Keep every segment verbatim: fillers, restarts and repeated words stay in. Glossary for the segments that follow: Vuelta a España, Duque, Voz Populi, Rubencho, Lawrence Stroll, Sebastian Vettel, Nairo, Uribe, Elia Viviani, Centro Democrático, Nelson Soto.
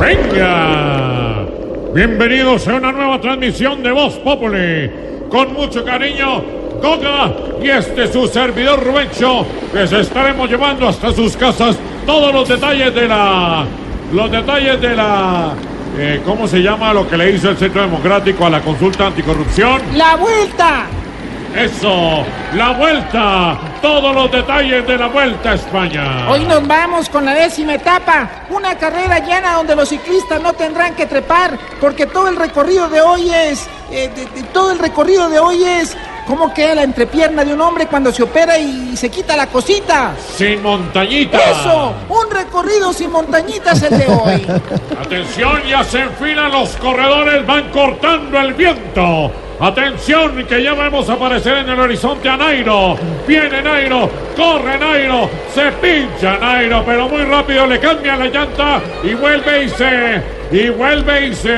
Venga. Bienvenidos a una nueva transmisión de Voz Populi. Con mucho cariño, Goga y este su servidor Rubencho, les estaremos llevando hasta sus casas todos los detalles de la... Los detalles de la... Eh, ¿Cómo se llama lo que le hizo el Centro Democrático a la consulta anticorrupción? ¡La vuelta! Eso, la vuelta, todos los detalles de la Vuelta a España. Hoy nos vamos con la décima etapa, una carrera llana donde los ciclistas no tendrán que trepar, porque todo el recorrido de hoy es, eh, de, de, todo el recorrido de hoy es, ¿cómo queda la entrepierna de un hombre cuando se opera y se quita la cosita? Sin montañita. Eso, un recorrido sin montañitas el de hoy. Atención, ya se enfilan los corredores, van cortando el viento. Atención, que ya vemos aparecer en el horizonte a Nairo. Viene Nairo, corre Nairo, se pincha Nairo, pero muy rápido le cambia la llanta y vuelve y se... Y vuelve y se...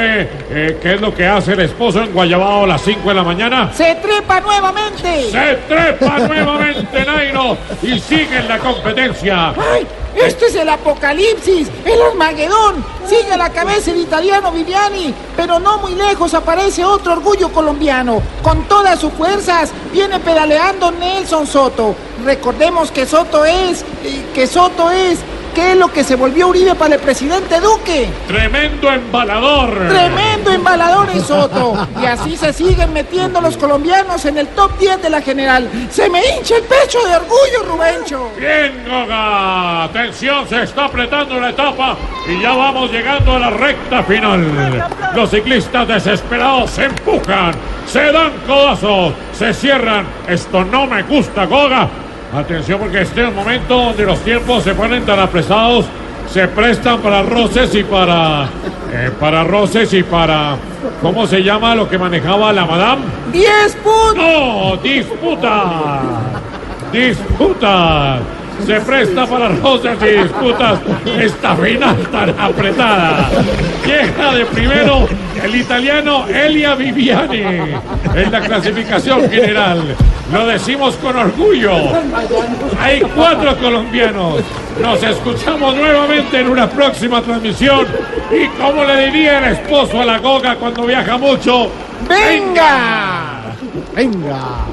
Eh, ¿Qué es lo que hace el esposo en Guayabao a las cinco de la mañana? ¡Se trepa nuevamente! ¡Se trepa nuevamente Nairo! Y sigue en la competencia. ¡Ay! ¡Esto es el apocalipsis! ¡El Armagedón! Sigue a la cabeza el italiano Viviani, pero no muy lejos aparece otro orgullo colombiano. Con todas sus fuerzas viene pedaleando Nelson Soto. Recordemos que Soto es... Que Soto es... ¿Qué es lo que se volvió Uribe para el presidente Duque? ¡Tremendo embalador! ¡Tremendo embalador es Soto! Y así se siguen metiendo los colombianos en el top diez de la general. ¡Se me hincha el pecho de orgullo, Rubencho! ¡Bien, Goga! ¡Atención! Se está apretando la etapa y ya vamos llegando a la recta final. Los ciclistas desesperados se empujan, se dan codazos, se cierran. Esto no me gusta, Goga. Atención, porque este es el momento donde los tiempos se ponen tan apresados, se prestan para roces y para... Eh, para roces y para... ¿Cómo se llama lo que manejaba la madame? ¡Diez puntos! ¡No! ¡Disputa! ¡Disputa! Se presta para roces y disputas esta final tan apretada. Llega de primero el italiano Elia Viviani en la clasificación general. Lo decimos con orgullo. Hay cuatro colombianos. Nos escuchamos nuevamente en una próxima transmisión. Y como le diría el esposo a la Goga cuando viaja mucho, ¡venga! ¡Venga!